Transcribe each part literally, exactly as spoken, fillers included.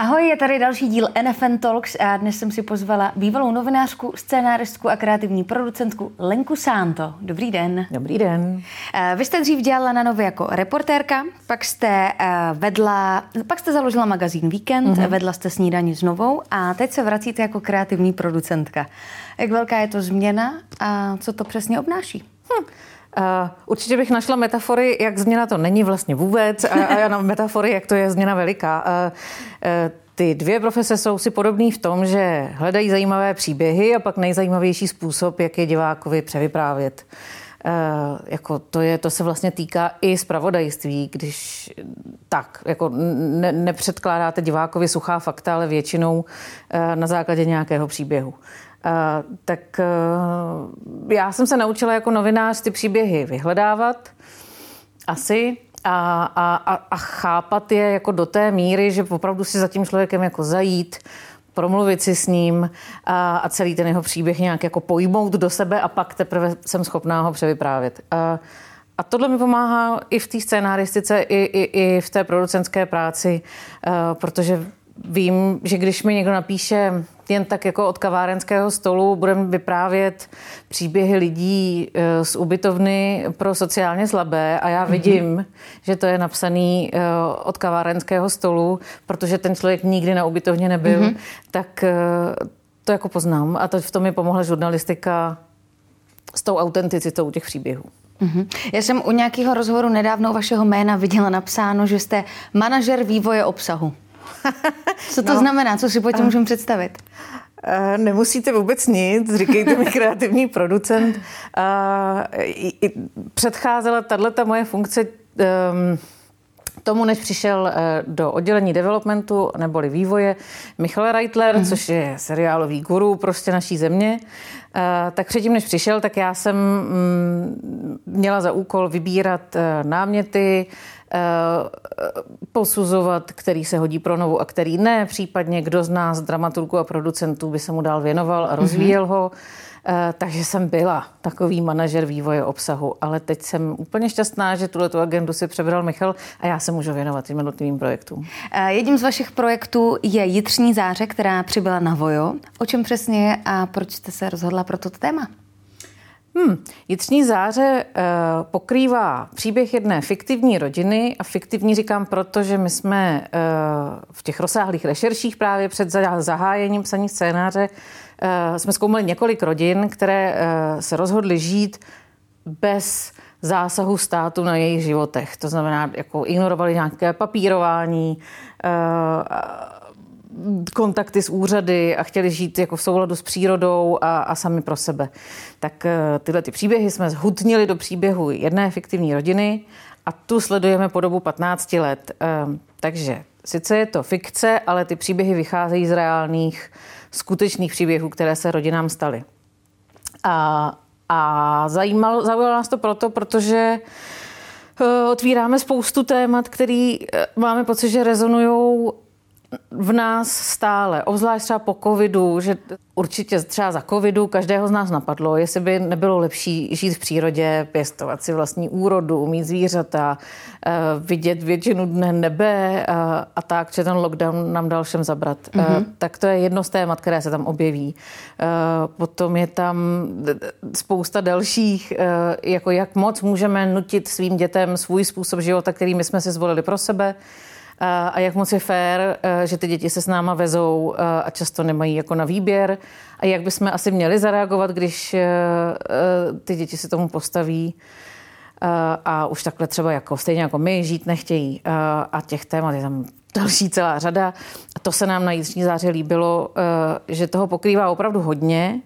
Ahoj, je tady další díl N F N Talks a dnes jsem si pozvala bývalou novinářku, scénáristku a kreativní producentku Lenku Sánto. Dobrý den. Dobrý den. Vy jste dřív dělala na Nově jako reportérka, pak jste vedla, pak jste založila magazín Víkend, mm-hmm. vedla jste Snídaní s Novou a teď se vracíte jako kreativní producentka. Jak velká je to změna a co to přesně obnáší? Hm. Uh, určitě bych našla metafory, jak změna to není vlastně vůbec, a, a na metafory, jak to je změna veliká. Uh, uh, ty dvě profese jsou si podobné v tom, že hledají zajímavé příběhy a pak nejzajímavější způsob, jak je divákovi převyprávět. Uh, jako to, je, to se vlastně týká i zpravodajství, když tak, jako ne, nepředkládáte divákovi suchá fakta, ale většinou uh, na základě nějakého příběhu. Uh, tak uh, já jsem se naučila jako novinář ty příběhy vyhledávat asi a, a, a chápat je jako do té míry, že opravdu si za tím člověkem jako zajít, promluvit si s ním a, a celý ten jeho příběh nějak jako pojmout do sebe a pak teprve jsem schopná ho převyprávět. Uh, a tohle mi pomáhá i v té scénaristice, i, i, i v té producentské práci, uh, protože vím, že když mi někdo napíše jen tak jako od kavárenského stolu budeme vyprávět příběhy lidí z ubytovny pro sociálně slabé a já vidím, mm-hmm. že to je napsaný od kavárenského stolu, protože ten člověk nikdy na ubytovně nebyl, mm-hmm. tak to jako poznám a to v tom mi pomohla žurnalistika s tou autenticitou těch příběhů. Já jsem u nějakého rozhovoru nedávno vašeho jména viděla napsáno, že jste manažer vývoje obsahu. Co to no. znamená? Co si po tím můžeme představit? Nemusíte vůbec nic, říkejte mi kreativní producent. Předcházela tato moje funkce tomu, než přišel do oddělení developmentu neboli vývoje Michal Reitler, mm-hmm. což je seriálový guru prostě naší země. Tak předtím, než přišel, tak já jsem měla za úkol vybírat náměty, posuzovat, který se hodí pro Novu a který ne, případně kdo z nás, dramaturgů a producentů, by se mu dál věnoval a rozvíjel mm-hmm. ho. Takže jsem byla takový manažer vývoje obsahu, ale teď jsem úplně šťastná, že tuhletu agendu si přebral Michal a já se můžu věnovat těm jednotlivým projektům. Jedním z vašich projektů je Jitřní záře, která přibyla na Voyo. O čem přesně je a proč jste se rozhodla pro toto téma? Hmm. Jitřní záře uh, pokrývá příběh jedné fiktivní rodiny a fiktivní říkám proto, že my jsme uh, v těch rozsáhlých rešerších právě před zahájením psaní scénáře uh, jsme zkoumali několik rodin, které uh, se rozhodly žít bez zásahu státu na jejich životech. To znamená, jako ignorovali nějaké papírování, uh, kontakty s úřady a chtěli žít jako v souladu s přírodou a, a sami pro sebe. Tak tyhle ty příběhy jsme zhutnili do příběhu jedné fiktivní rodiny a tu sledujeme po dobu patnáct let. Takže sice je to fikce, ale ty příběhy vycházejí z reálných, skutečných příběhů, které se rodinám staly. A, a zajímalo, zaujalo nás to proto, protože otvíráme spoustu témat, které máme pocit, že rezonujou v nás stále, obzvlášť třeba po covidu, že určitě třeba za covidu každého z nás napadlo, jestli by nebylo lepší žít v přírodě, pěstovat si vlastní úrodu, mít zvířata, vidět většinu dne nebe a, a tak, že ten lockdown nám dal všem zabrat. Mm-hmm. Tak to je jedno z témat, které se tam objeví. Potom je tam spousta dalších, jako jak moc můžeme nutit svým dětem svůj způsob života, který my jsme si zvolili pro sebe, a jak moc je fér, že ty děti se s náma vezou a často nemají jako na výběr a jak bychom asi měli zareagovat, když ty děti se tomu postaví a už takhle třeba jako stejně jako my žít nechtějí a těch témat je tam další celá řada. A to se nám na Jitřní záře líbilo, že toho pokrývá opravdu hodně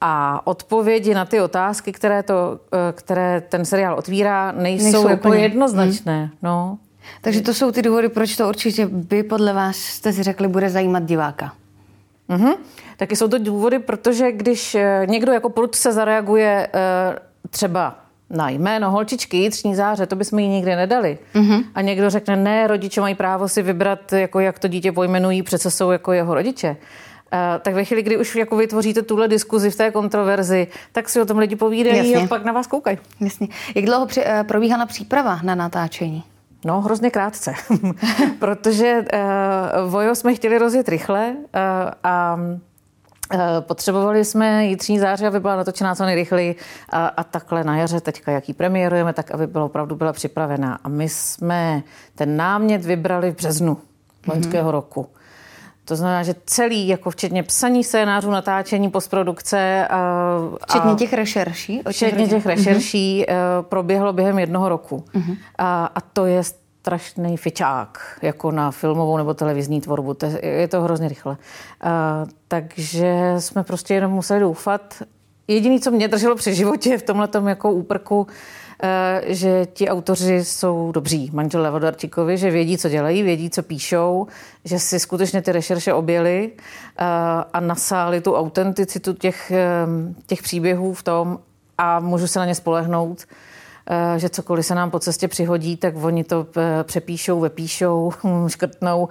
a odpovědi na ty otázky, které, to, které ten seriál otvírá, nejsou, nejsou jako úplně jednoznačné. Hmm. No. Takže to jsou ty důvody, proč to určitě by podle vás, jste si řekli, bude zajímat diváka. Mm-hmm. Taky jsou to důvody, protože když někdo jako prudce zareaguje třeba na jméno holčičky Jitřní záře, to bychom jí nikdy nedali. Mm-hmm. A někdo řekne, ne, rodiče mají právo si vybrat, jako jak to dítě pojmenují, přece jsou jako jeho rodiče. Tak ve chvíli, kdy už jako vytvoříte tuhle diskuzi v té kontroverzi, tak si o tom lidi povídají a pak na vás koukají. Jasně. Jak dlouho při, probíhala příprava na natáčení? No, hrozně krátce, protože uh, Voyo jsme chtěli rozjet rychle uh, a uh, potřebovali jsme Jitřní záře, aby byla natočená co nejrychleji a, a takhle na jaře teďka, jaký premiérujeme, tak aby byla opravdu byla připravená. A my jsme ten námět vybrali v březnu loňského mm-hmm. roku. To znamená, že celý, jako včetně psaní scénářů, natáčení, postprodukce. A, včetně těch rešerší? Včetně těch rešerší uh-huh. proběhlo během jednoho roku. Uh-huh. A, a to je strašný fičák, jako na filmovou nebo televizní tvorbu. To je, je to hrozně rychle. A, takže jsme prostě jenom museli doufat. Jediné, co mě drželo při životě v tomhletom jako úprku, že ti autoři jsou dobří, manželé Vodárčíkovi, že vědí, co dělají, vědí, co píšou, že si skutečně ty rešerše objeli a nasáli tu autenticitu těch, těch příběhů v tom a můžu se na ně spolehnout, že cokoliv se nám po cestě přihodí, tak oni to přepíšou, vepíšou, škrtnou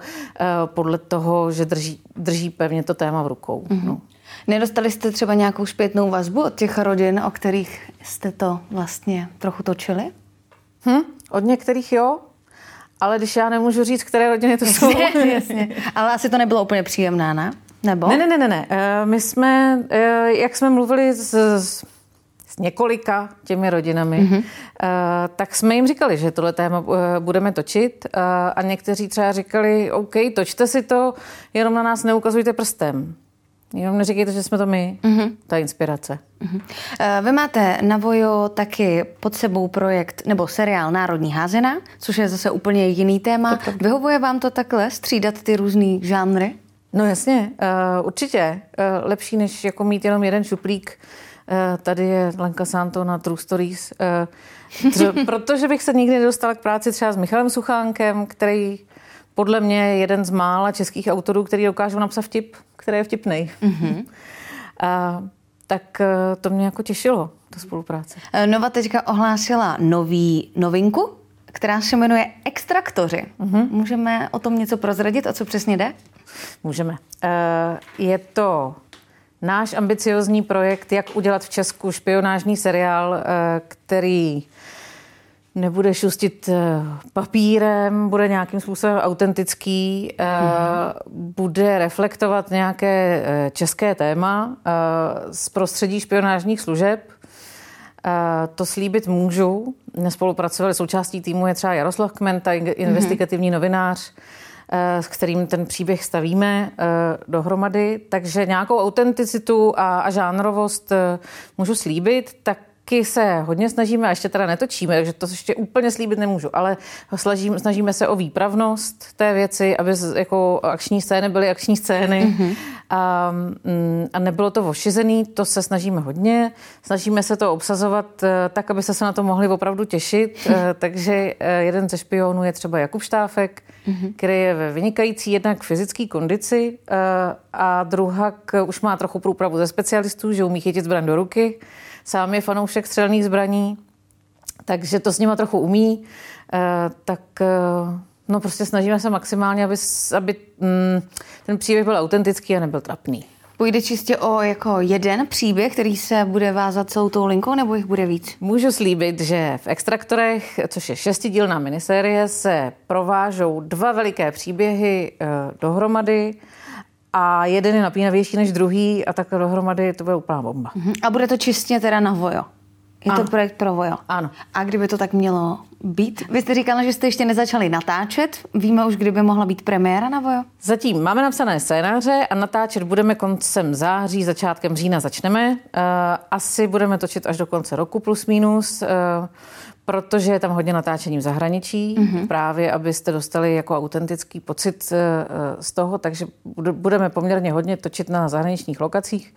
podle toho, že drží, drží pevně to téma v rukou. Mm-hmm. No. Nedostali jste třeba nějakou zpětnou vazbu od těch rodin, o kterých jste to vlastně trochu točili? Hm, od některých jo, ale když já nemůžu říct, které rodiny to jsou. Jasně, jasně. Ale asi to nebylo úplně příjemné, ne? Nebo? Ne, ne, ne, ne. My jsme, jak jsme mluvili s, s několika těmi rodinami, mm-hmm. tak jsme jim říkali, že tohle téma budeme točit a někteří třeba říkali, OK, točte si to, jenom na nás neukazujte prstem. Jenom neříkejte, že jsme to my, uh-huh. ta inspirace. Uh-huh. Vy máte na Voyo taky pod sebou projekt nebo seriál Národní házena, což je zase úplně jiný téma. Vyhovuje vám to takhle střídat ty různý žánry? No jasně, uh, určitě. Uh, lepší, než jako mít jenom jeden šuplík. Uh, tady je Lenka Sánto na True Stories. Uh, tře- protože bych se nikdy nedostala k práci třeba s Michalem Suchánkem, který podle mě je jeden z mála českých autorů, který dokážou napsat vtip, který je vtipnej. Mm-hmm. A, tak to mě jako těšilo, ta spolupráce. Nova teďka ohlásila nový novinku, která se jmenuje Extraktoři. Mm-hmm. Můžeme o tom něco prozradit? O co přesně jde? Můžeme. Je to náš ambiciozní projekt, jak udělat v Česku špionážní seriál, který nebude šustit papírem, bude nějakým způsobem autentický, mm. bude reflektovat nějaké české téma z prostředí špionážních služeb. To slíbit můžu. Spolupracovali, součástí týmu je třeba Jaroslav Kmenta, investigativní mm. novinář, s kterým ten příběh stavíme dohromady. Takže nějakou autenticitu a, a žánrovost můžu slíbit, tak taky se hodně snažíme a ještě teda netočíme, takže to ještě úplně slíbit nemůžu, ale snažím, snažíme se o výpravnost té věci, aby jako akční scény byly akční scény mm-hmm. a, a nebylo to ošizený, to se snažíme hodně, snažíme se to obsazovat tak, aby se se na to mohli opravdu těšit, takže jeden ze špionů je třeba Jakub Štáfek, mm-hmm. který je ve vynikající jednak fyzické kondici a druhak už má trochu průpravu ze specialistů, že umí chytit zbraň do ruky. Sám je fanoušek střelných zbraní, takže to s nima trochu umí. E, tak e, no prostě snažíme se maximálně, aby, aby m, ten příběh byl autentický a nebyl trapný. Půjde čistě o jako jeden příběh, který se bude vázat celou tou linkou, nebo jich bude víc? Můžu slíbit, že v Extraktorech, což je šestidílná minisérie, se provážou dva veliké příběhy e, dohromady. A jeden je napínavější než druhý a takhle dohromady to bude úplná bomba. A bude to čistě teda na Voyo. Je ano. To projekt pro Voyo. Ano. A kdyby to tak mělo být? Vy jste říkala, že jste ještě nezačali natáčet. Víme už, kdyby mohla být premiéra na Voyo? Zatím máme napsané scénáře a natáčet budeme koncem září, začátkem října začneme. Asi budeme točit až do konce roku plus minus, protože je tam hodně natáčení v zahraničí, mm-hmm. právě abyste dostali jako autentický pocit z toho, takže budeme poměrně hodně točit na zahraničních lokacích.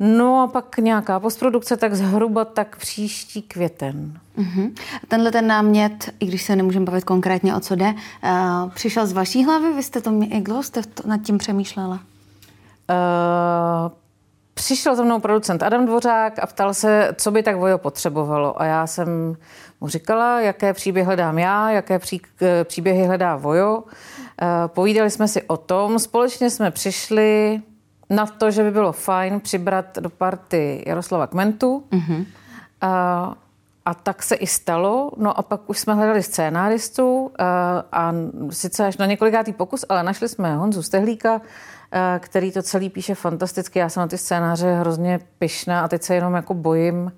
No a pak nějaká postprodukce, tak zhruba tak příští květen. Mm-hmm. Tenhle ten námět, i když se nemůžeme bavit konkrétně, o co jde, uh, přišel z vaší hlavy, vy jste to mě, jak dlouho jste to, nad tím přemýšlela? Uh, Přišel za mnou producent Adam Dvořák a ptal se, co by tak Voyo potřebovalo. A já jsem mu říkala, jaké příběhy hledám já, jaké pří, příběhy hledá Voyo. Povídali jsme si o tom. Společně jsme přišli na to, že by bylo fajn přibrat do party Jaroslava Kmentu. Mm-hmm. A, A tak se i stalo, no a pak už jsme hledali scénáristů a, a sice až na několikátý pokus, ale našli jsme Honzu Stehlíka, který to celý píše fantasticky. Já jsem na ty scénáře hrozně pyšná a teď se jenom jako bojím,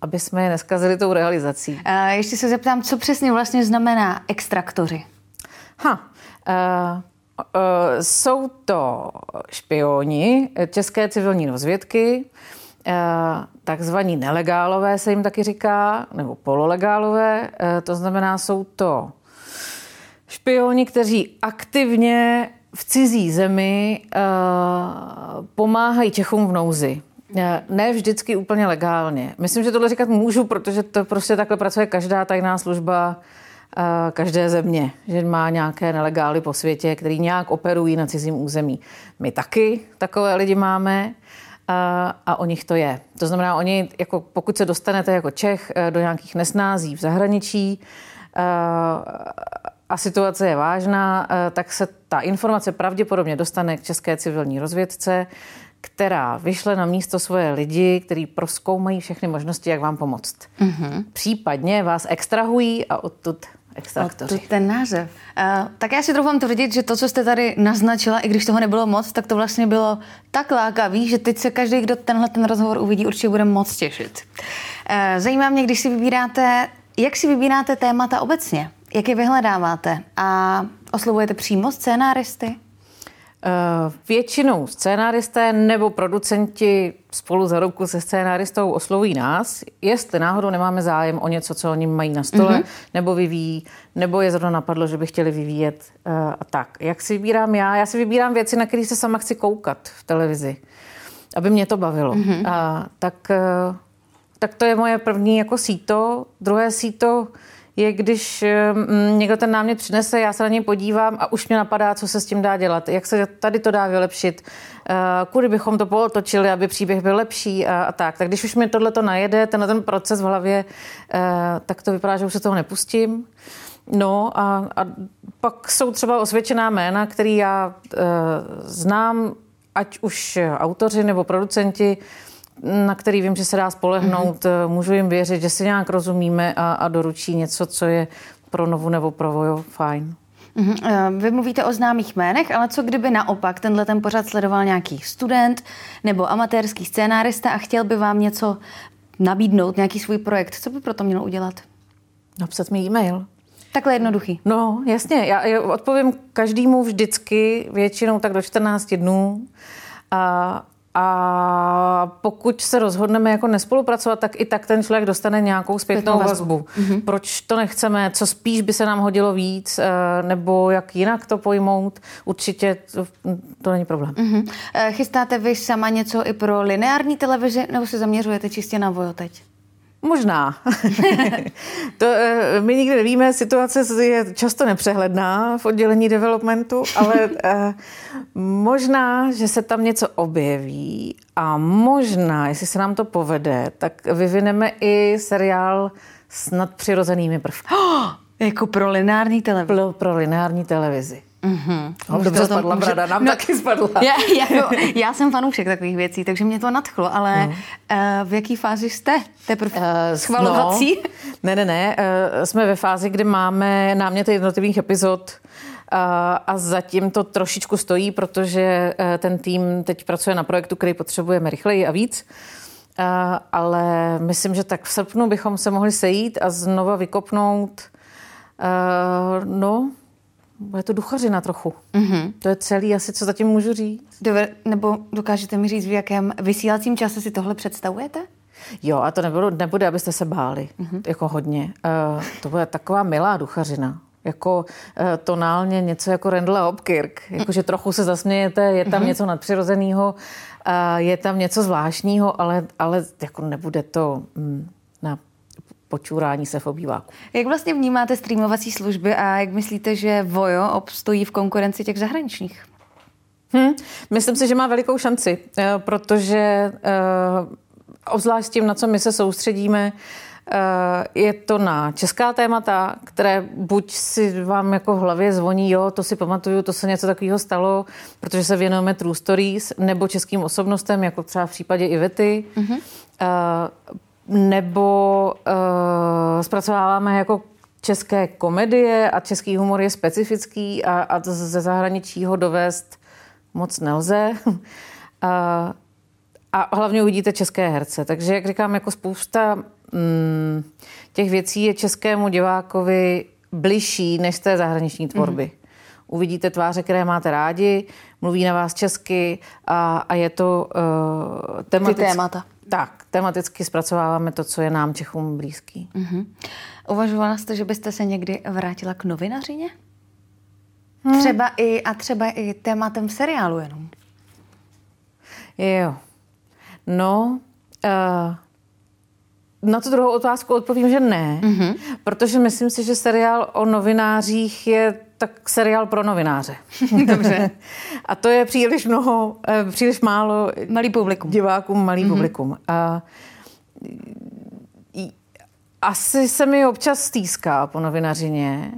aby jsme je neskazili tou realizací. A ještě se zeptám, co přesně vlastně znamená extraktoři? Ha, uh, uh, jsou to špioni české civilní rozvědky, takzvaní nelegálové se jim taky říká, nebo pololegálové, to znamená, jsou to špioni, kteří aktivně v cizí zemi pomáhají Čechům v nouzi. Ne vždycky úplně legálně. Myslím, že tohle říkat můžu, protože to prostě takhle pracuje každá tajná služba každé země, že má nějaké nelegály po světě, který nějak operují na cizím území. My taky takové lidi máme, A, a o nich to je. To znamená, oni, jako pokud se dostanete jako Čech do nějakých nesnází v zahraničí a, a situace je vážná, a, tak se ta informace pravděpodobně dostane k české civilní rozvědce, která vyšle na místo svoje lidi, který prozkoumají všechny možnosti, jak vám pomoct. Mm-hmm. Případně vás extrahují a odtud extraktoři. Odtud ten název. Uh, tak já si troufám tvrdit, že to, co jste tady naznačila, i když toho nebylo moc, tak to vlastně bylo tak lákavý, že teď se každý, kdo tenhle ten rozhovor uvidí, určitě bude moc těšit. Uh, zajímá mě, když si vybíráte, jak si vybíráte témata obecně? Jak je vyhledáváte? A oslovujete přímo scénáristy? Většinou scénáristé nebo producenti spolu za ruku se scénáristou oslovují nás, jestli náhodou nemáme zájem o něco, co oni mají na stole, mm-hmm. nebo vyvíjí, nebo je zrovna napadlo, že by chtěli vyvíjet. A tak, jak si vybírám já? Já si vybírám věci, na které se sama chci koukat v televizi, aby mě to bavilo. Mm-hmm. A tak, tak to je moje první jako síto. Druhé síto je, když někdo ten námět přinese, já se na něj podívám a už mě napadá, co se s tím dá dělat, jak se tady to dá vylepšit, kudy bychom to pootočili, aby příběh byl lepší a, a tak. Tak když už mi tohleto najede, tenhle ten proces v hlavě, tak to vypadá, že už se toho nepustím. No a, a pak jsou třeba osvědčená jména, který já znám, ať už autoři nebo producenti, na který vím, že se dá spolehnout, mm-hmm. můžu jim věřit, že si nějak rozumíme a, a doručí něco, co je pro Novu nebo pro Vojo fajn. Mm-hmm. Vy mluvíte o známých jménech, ale co kdyby naopak tenhle ten pořad sledoval nějaký student nebo amatérský scénárista a chtěl by vám něco nabídnout, nějaký svůj projekt, co by proto měl udělat? Napsat mi e-mail. Takhle jednoduchý. No, jasně, já odpovím každému vždycky, většinou tak do čtrnácti dnů a A pokud se rozhodneme jako nespolupracovat, tak i tak ten člověk dostane nějakou zpětnou vazbu. Mm-hmm. Proč to nechceme, co spíš by se nám hodilo víc, nebo jak jinak to pojmout, určitě to, to není problém. Mm-hmm. Chystáte vy sama něco i pro lineární televizi, nebo se zaměřujete čistě na Vojo teď? Možná. To, my nikdy nevíme, situace je často nepřehledná v oddělení developmentu, ale možná, že se tam něco objeví a možná, jestli se nám to povede, tak vyvineme i seriál s nadpřirozenými prvky. Oh, jako pro lineární televizi. Pro, pro lineární televizi. Mm-hmm. No, dobře spadla může... brada, nám no, taky spadla. Já, já, já jsem fanoušek takových věcí, takže mě to nadchlo, ale mm. uh, v jaký fázi jste? Teprve uh, schvalovací? No, ne, ne, ne, uh, jsme ve fázi, kdy máme náměty jednotlivých epizod uh, a zatím to trošičku stojí, protože uh, ten tým teď pracuje na projektu, který potřebujeme rychleji a víc. Uh, ale myslím, že tak v srpnu bychom se mohli sejít a znova vykopnout uh, no... Bude to duchařina trochu. Mm-hmm. To je celý asi, co zatím můžu říct. Dobre, nebo dokážete mi říct, v jakém vysílacím čase si tohle představujete? Jo, a to nebude, nebude abyste se báli. Mm-hmm. Jako hodně. Uh, to bude taková milá duchařina. Jako uh, tonálně něco jako Randall-Hobkirk. Jakože trochu se zasmějete, je tam mm-hmm. něco nadpřirozeného, uh, je tam něco zvláštního, ale, ale jako nebude to... Mm, na počůrání se v obýváku. Jak vlastně vnímáte streamovací služby a jak myslíte, že Vojo obstojí v konkurenci těch zahraničních? Hm, myslím si, že má velikou šanci, protože obzvlášť tím, na co my se soustředíme, je to na česká témata, které buď si vám jako v hlavě zvoní, jo, to si pamatuju, to se něco takového stalo, protože se věnujeme True Stories, nebo českým osobnostem, jako třeba v případě Ivety. Mm-hmm. nebo uh, zpracováváme jako české komedie a český humor je specifický a, a ze zahraničí ho dovést moc nelze. a, a hlavně uvidíte české herce. Takže, jak říkám, jako spousta mm, těch věcí je českému divákovi bližší než té zahraniční tvorby. Mm. Uvidíte tváře, které máte rádi, mluví na vás česky a, a je to uh, tematicky... Ty témata. Tak, tematicky zpracováváme to, co je nám Čechům blízký. Uh-huh. Uvažovala jste, že byste se někdy vrátila k novinařině? Hmm. Třeba i, a třeba i tématem seriálu jenom. Jo. No, uh, na tu druhou otázku odpovím, že ne. Uh-huh. Protože myslím si, že seriál o novinářích je tak seriál pro novináře. Dobře. A to je příliš mnoho, příliš málo malý publikum. Divákům, malý mm-hmm. publikum. A asi se mi občas stýská po novinařině.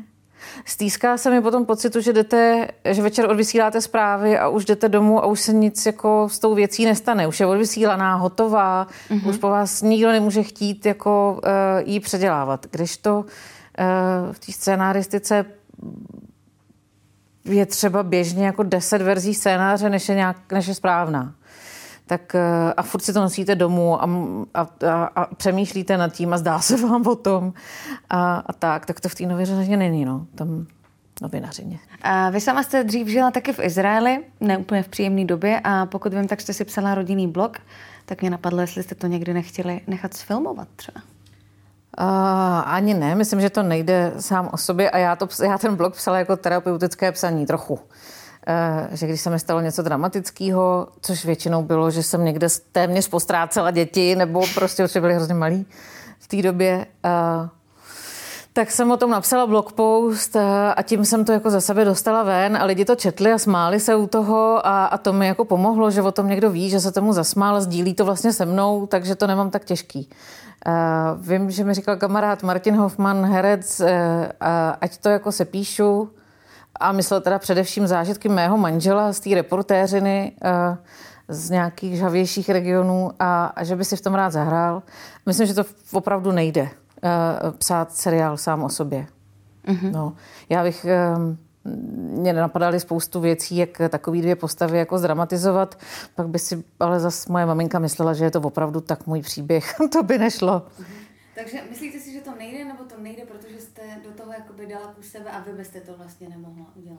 Stýská se mi potom pocitu, že jdete, že večer odvysíláte zprávy a už jdete domů a už se nic jako s tou věcí nestane. Už je odvysílaná, hotová, mm-hmm. už po vás nikdo nemůže chtít jako uh, jí předělávat. Když to uh, v té scénaristice je třeba běžně jako deset verzí scénáře, než je, nějak, než je správná. Tak a furt si to nosíte domů a, a, a, a přemýšlíte nad tím a zdá se vám o tom. A, a tak, tak to v té novinařině není, no. Tam novinařině. A vy sama jste dřív žila taky v Izraeli, ne úplně v příjemné době a pokud vím, tak jste si psala rodinný blog, tak mě napadlo, jestli jste to někdy nechtěli nechat sfilmovat třeba. Uh, ani ne, myslím, že to nejde sám o sobě a já, to, já ten blog psala jako terapeutické psaní trochu. Uh, že když se mi stalo něco dramatického, což většinou bylo, že jsem někde téměř postrácela děti nebo prostě už byly hrozně malí v té době, uh, tak jsem o tom napsala blog post a tím jsem to jako za sebe dostala ven a lidi to četli a smáli se u toho a, a to mi jako pomohlo, že o tom někdo ví, že se tomu zasmál, sdílí to vlastně se mnou, takže to nemám tak těžký. Uh, vím, že mi říkal kamarád Martin Hoffman, herec, uh, uh, ať to jako se píšu a myslel teda především zážitky mého manžela z té reportéřiny uh, z nějakých žhavějších regionů a, a že by si v tom rád zahrál. Myslím, že to opravdu nejde. Uh, psát seriál sám o sobě. Mm-hmm. No, já bych... Um, mě napadaly spoustu věcí, jak takový dvě postavy jako zdramatizovat. Pak by si ale zase moje maminka myslela, že je to opravdu tak můj příběh. To by nešlo. Takže myslíte si, že to nejde, nebo to nejde, protože jste do toho jakoby dala ku sebe a vy byste to vlastně nemohla udělat?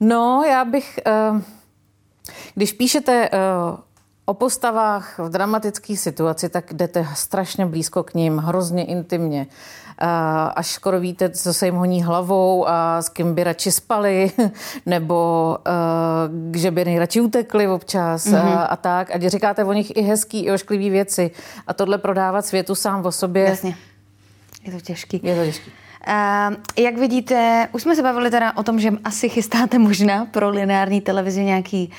No, já bych... Když píšete o postavách v dramatické situaci, tak jdete strašně blízko k ním, hrozně intimně. Až skoro víte, co se jim honí hlavou a s kým by radši spali, nebo uh, že by nejradši utekli občas mm-hmm. a, a tak. A říkáte o nich i hezký, i ošklivý věci. A tohle prodávat světu sám o sobě... Jasně. Je to těžký. Je to těžký. Uh, jak vidíte, už jsme se bavili teda o tom, že asi chystáte možná pro lineární televizi nějaký...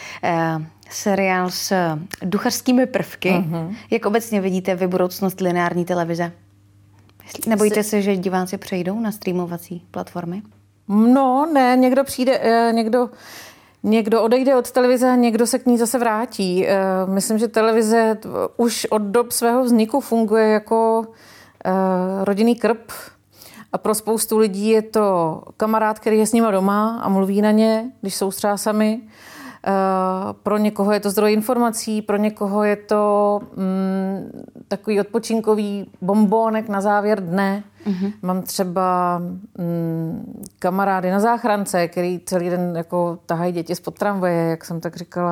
Uh, seriál s duchařskými prvky. Uh-huh. Jak obecně vidíte vy budoucnost lineární televize? Nebojíte se, že diváci přejdou na streamovací platformy? No, ne, někdo přijde, někdo, někdo odejde od televize a někdo se k ní zase vrátí. Myslím, že televize už od dob svého vzniku funguje jako rodinný krb a pro spoustu lidí je to kamarád, který je s nima doma a mluví na ně, když jsou třeba sami. Uh, pro někoho je to zdroj informací, pro někoho je to mm, takový odpočinkový bombónek na závěr dne. Mm-hmm. Mám třeba mm, kamarády na záchrance, který celý den jako tahají děti spod tramvaje, jak jsem tak říkala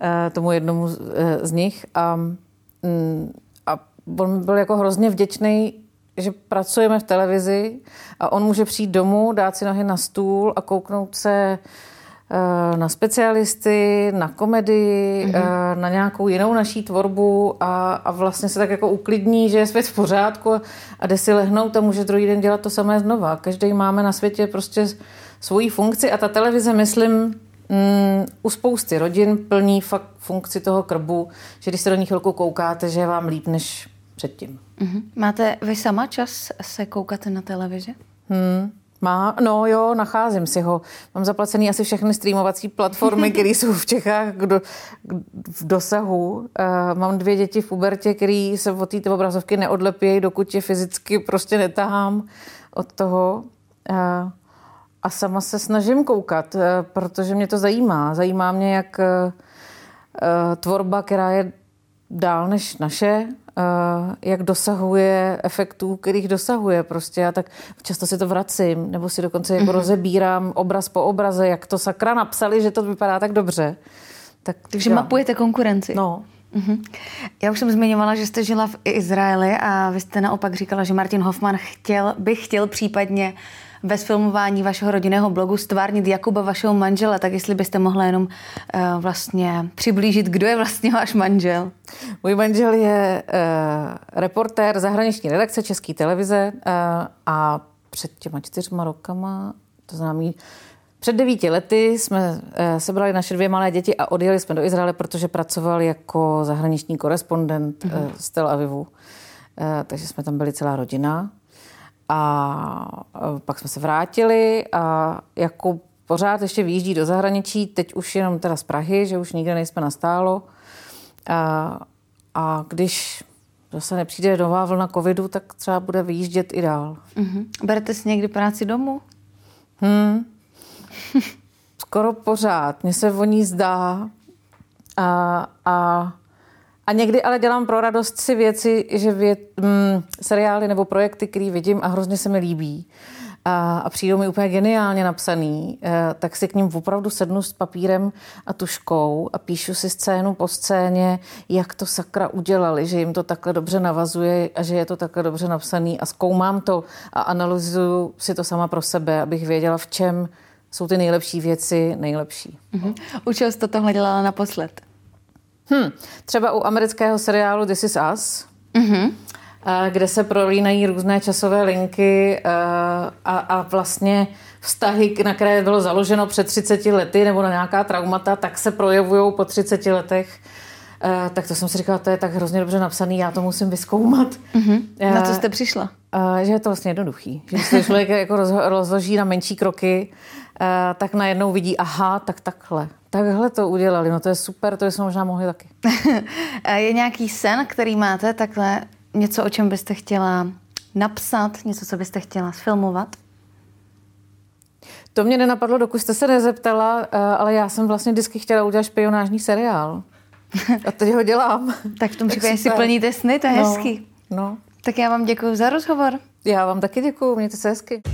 uh, tomu jednomu z, uh, z nich. A, mm, a on byl jako hrozně vděčný, že pracujeme v televizi a on může přijít domů, dát si nohy na stůl a kouknout se na specialisty, na komedii, mm-hmm. na nějakou jinou naší tvorbu a, a vlastně se tak jako uklidní, že je svět v pořádku a jde si lehnout a může druhý den dělat to samé znova. Každý máme na světě prostě svoji funkci a ta televize, myslím, mm, u spousty rodin plní fakt funkci toho krbu, že když se do ní chvilku koukáte, že je vám líp než předtím. Mm-hmm. Máte vy sama čas se koukat na televizi? Hmm. Má, no jo, nacházím si ho. Mám zaplacený asi všechny streamovací platformy, které jsou v Čechách kdo, kdo, v dosahu. Uh, mám dvě děti v pubertě, které se od té obrazovky neodlepějí, dokud je fyzicky prostě netahám od toho. Uh, a sama se snažím koukat, uh, protože mě to zajímá. Zajímá mě, jak uh, tvorba, která je dál než naše, Uh, jak dosahuje efektů, kterých dosahuje prostě. Já tak často si to vracím, nebo si dokonce jako mm-hmm. rozebírám obraz po obraze, jak to sakra napsali, že to vypadá tak dobře. Tak, takže já. Mapujete konkurenci. No. Mm-hmm. Já už jsem zmiňovala, že jste žila v Izraeli a vy jste naopak říkala, že Martin Hofman chtěl, by chtěl případně ve filmování vašeho rodinného blogu stvárnit Jakuba, vašeho manžela, tak jestli byste mohla jenom uh, vlastně přiblížit, kdo je vlastně váš manžel. Můj manžel je uh, reportér zahraniční redakce České televize uh, a před těma čtyřma rokama, to znamená, před devíti lety jsme uh, sebrali naše dvě malé děti a odjeli jsme do Izraele, protože pracoval jako zahraniční korespondent mm-hmm. uh, z Tel Avivu. Uh, takže jsme tam byli celá rodina. A pak jsme se vrátili a jako pořád ještě vyjíždí do zahraničí, teď už jenom teda z Prahy, že už nikde nejsme nastálo. A, a když zase nepřijde nová vlna covidu, tak třeba bude vyjíždět i dál. Mm-hmm. Berete si někdy práci domů? Hmm. Skoro pořád. Mně se o ní zdá. A... a A někdy ale dělám pro radost si věci, že věd, mm, seriály nebo projekty, které vidím a hrozně se mi líbí a, a přijdou mi úplně geniálně napsaný, e, tak si k ním opravdu sednu s papírem a tuškou a píšu si scénu po scéně, jak to sakra udělali, že jim to takhle dobře navazuje a že je to takhle dobře napsaný a zkoumám to a analyzuju si to sama pro sebe, abych věděla, v čem jsou ty nejlepší věci nejlepší. Mm-hmm. U čeho jste tohle dělala naposled? Hmm, třeba u amerického seriálu This is Us, mm-hmm. kde se prolínají různé časové linky a, a vlastně vztahy, na které bylo založeno před třiceti lety nebo na nějaká traumata, tak se projevují po třiceti letech. Tak to jsem si říkala, to je tak hrozně dobře napsaný, já to musím vyzkoumat. Mm-hmm. Na co jste přišla? Že je to vlastně jednoduchý. Že se člověk jako rozloží na menší kroky, tak najednou vidí, aha, tak takhle. Takhle to udělali, no to je super, to jsme možná mohli taky. Je nějaký sen, který máte, takhle něco, o čem byste chtěla napsat, něco, co byste chtěla sfilmovat? To mě nenapadlo, dokud jste se nezeptala, ale já jsem vlastně vždycky chtěla udělat špionážní seriál. A teď ho dělám. Tak v tom případě si plníte sny, to je no, hezký. No. Tak já vám děkuji za rozhovor. Já vám taky děkuji, mějte se hezky.